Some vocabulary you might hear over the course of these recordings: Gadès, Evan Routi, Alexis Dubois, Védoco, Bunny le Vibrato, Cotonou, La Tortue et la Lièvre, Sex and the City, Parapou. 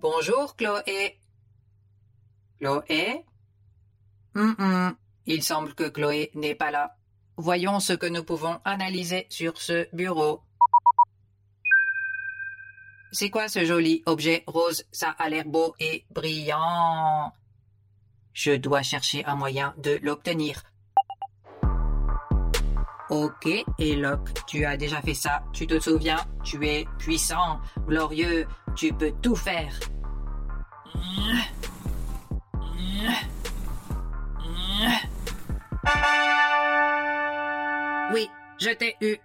Bonjour, Chloé. Chloé? Il semble que Chloé n'est pas là. Voyons ce que nous pouvons analyser sur ce bureau. C'est quoi ce joli objet rose? Ça a l'air beau et brillant. Je dois chercher un moyen de l'obtenir. Ok, Eloque, tu as déjà fait ça. Tu te souviens? Tu es puissant, glorieux. Tu peux tout faire. Oui, je t'ai eu.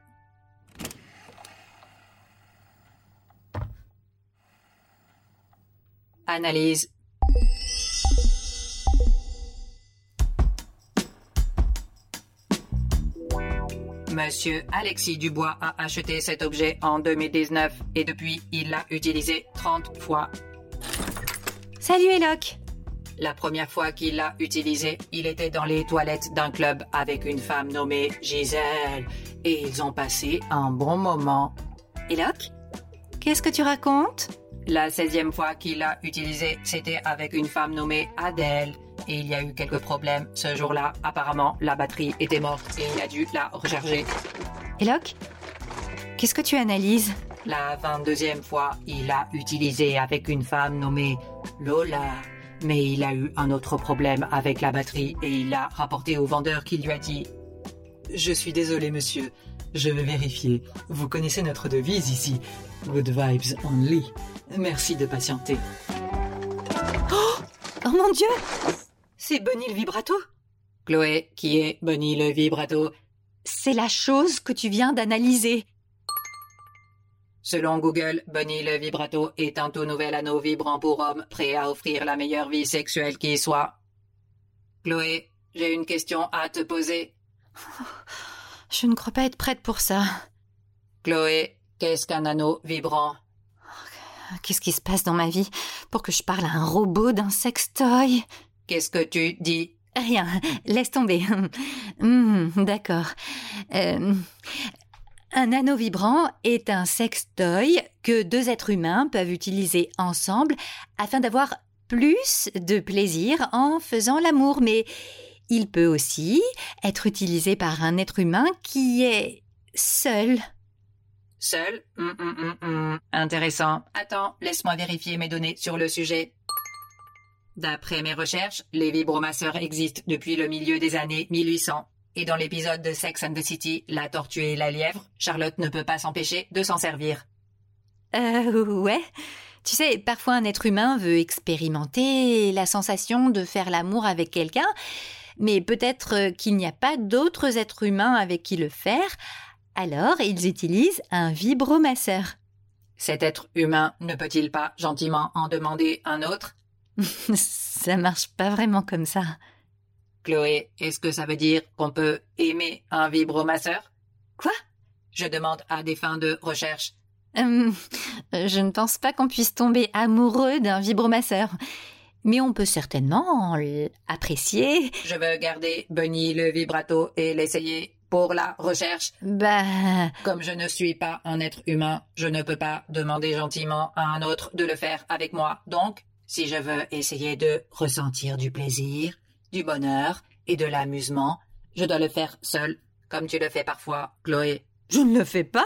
Analyse. Monsieur Alexis Dubois a acheté cet objet en 2019 et depuis, il l'a utilisé 30 fois. Salut Eloque. La première fois qu'il l'a utilisé, il était dans les toilettes d'un club avec une femme nommée Gisèle et ils ont passé un bon moment. Eloque, qu'est-ce que tu racontes? La 16e fois qu'il l'a utilisé, c'était avec une femme nommée Adèle. Et il y a eu quelques problèmes ce jour-là. Apparemment, la batterie était morte et il a dû la recharger. Eloque, qu'est-ce que tu analyses? La 22e fois, il l'a utilisé avec une femme nommée Lola. Mais il a eu un autre problème avec la batterie et il l'a rapporté au vendeur qui lui a dit « Je suis désolé, monsieur. Je vais vérifier. Vous connaissez notre devise ici. Good vibes only. » Merci de patienter. Oh mon Dieu! C'est Bunny le Vibrato? Chloé, qui est Bunny le Vibrato? C'est la chose que tu viens d'analyser. Selon Google, Bunny le Vibrato est un tout nouvel anneau vibrant pour hommes prêt à offrir la meilleure vie sexuelle qui soit. Chloé, j'ai une question à te poser. Je ne crois pas être prête pour ça. Chloé, qu'est-ce qu'un anneau vibrant? Qu'est-ce qui se passe dans ma vie pour que je parle à un robot d'un sextoy? Qu'est-ce que tu dis? Rien, laisse tomber. D'accord. Un anneau vibrant est un sextoy que deux êtres humains peuvent utiliser ensemble afin d'avoir plus de plaisir en faisant l'amour. Mais il peut aussi être utilisé par un être humain qui est seul. Seul? Intéressant. Attends, laisse-moi vérifier mes données sur le sujet. D'après mes recherches, les vibromasseurs existent depuis le milieu des années 1800. Et dans l'épisode de Sex and the City, La Tortue et la Lièvre, Charlotte ne peut pas s'empêcher de s'en servir. Ouais. Tu sais, parfois un être humain veut expérimenter la sensation de faire l'amour avec quelqu'un, mais peut-être qu'il n'y a pas d'autres êtres humains avec qui le faire. Alors, ils utilisent un vibromasseur. Cet être humain ne peut-il pas gentiment en demander un autre? Ça marche pas vraiment comme ça. Chloé, est-ce que ça veut dire qu'on peut aimer un vibromasseur? Quoi? Je demande à des fins de recherche. Je ne pense pas qu'on puisse tomber amoureux d'un vibromasseur. Mais on peut certainement l'apprécier. Je veux garder Bunny le Vibrato et l'essayer. Pour la recherche, comme je ne suis pas un être humain, je ne peux pas demander gentiment à un autre de le faire avec moi. Donc, si je veux essayer de ressentir du plaisir, du bonheur et de l'amusement, je dois le faire seul, comme tu le fais parfois, Chloé. Je ne le fais pas.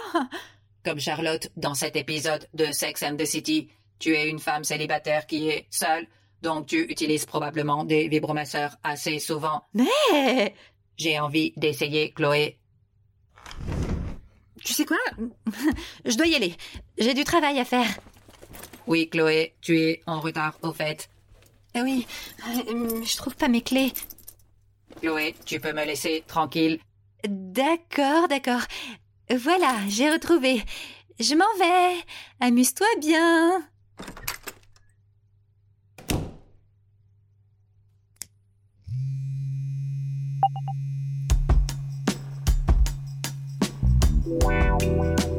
Comme Charlotte dans cet épisode de Sex and the City, tu es une femme célibataire qui est seule, donc tu utilises probablement des vibromasseurs assez souvent. Mais... j'ai envie d'essayer, Chloé. Tu sais quoi? Je dois y aller. J'ai du travail à faire. Oui, Chloé, tu es en retard, au fait. Oui, je trouve pas mes clés. Chloé, tu peux me laisser tranquille. D'accord. Voilà, j'ai retrouvé. Je m'en vais. Amuse-toi bien. Wow.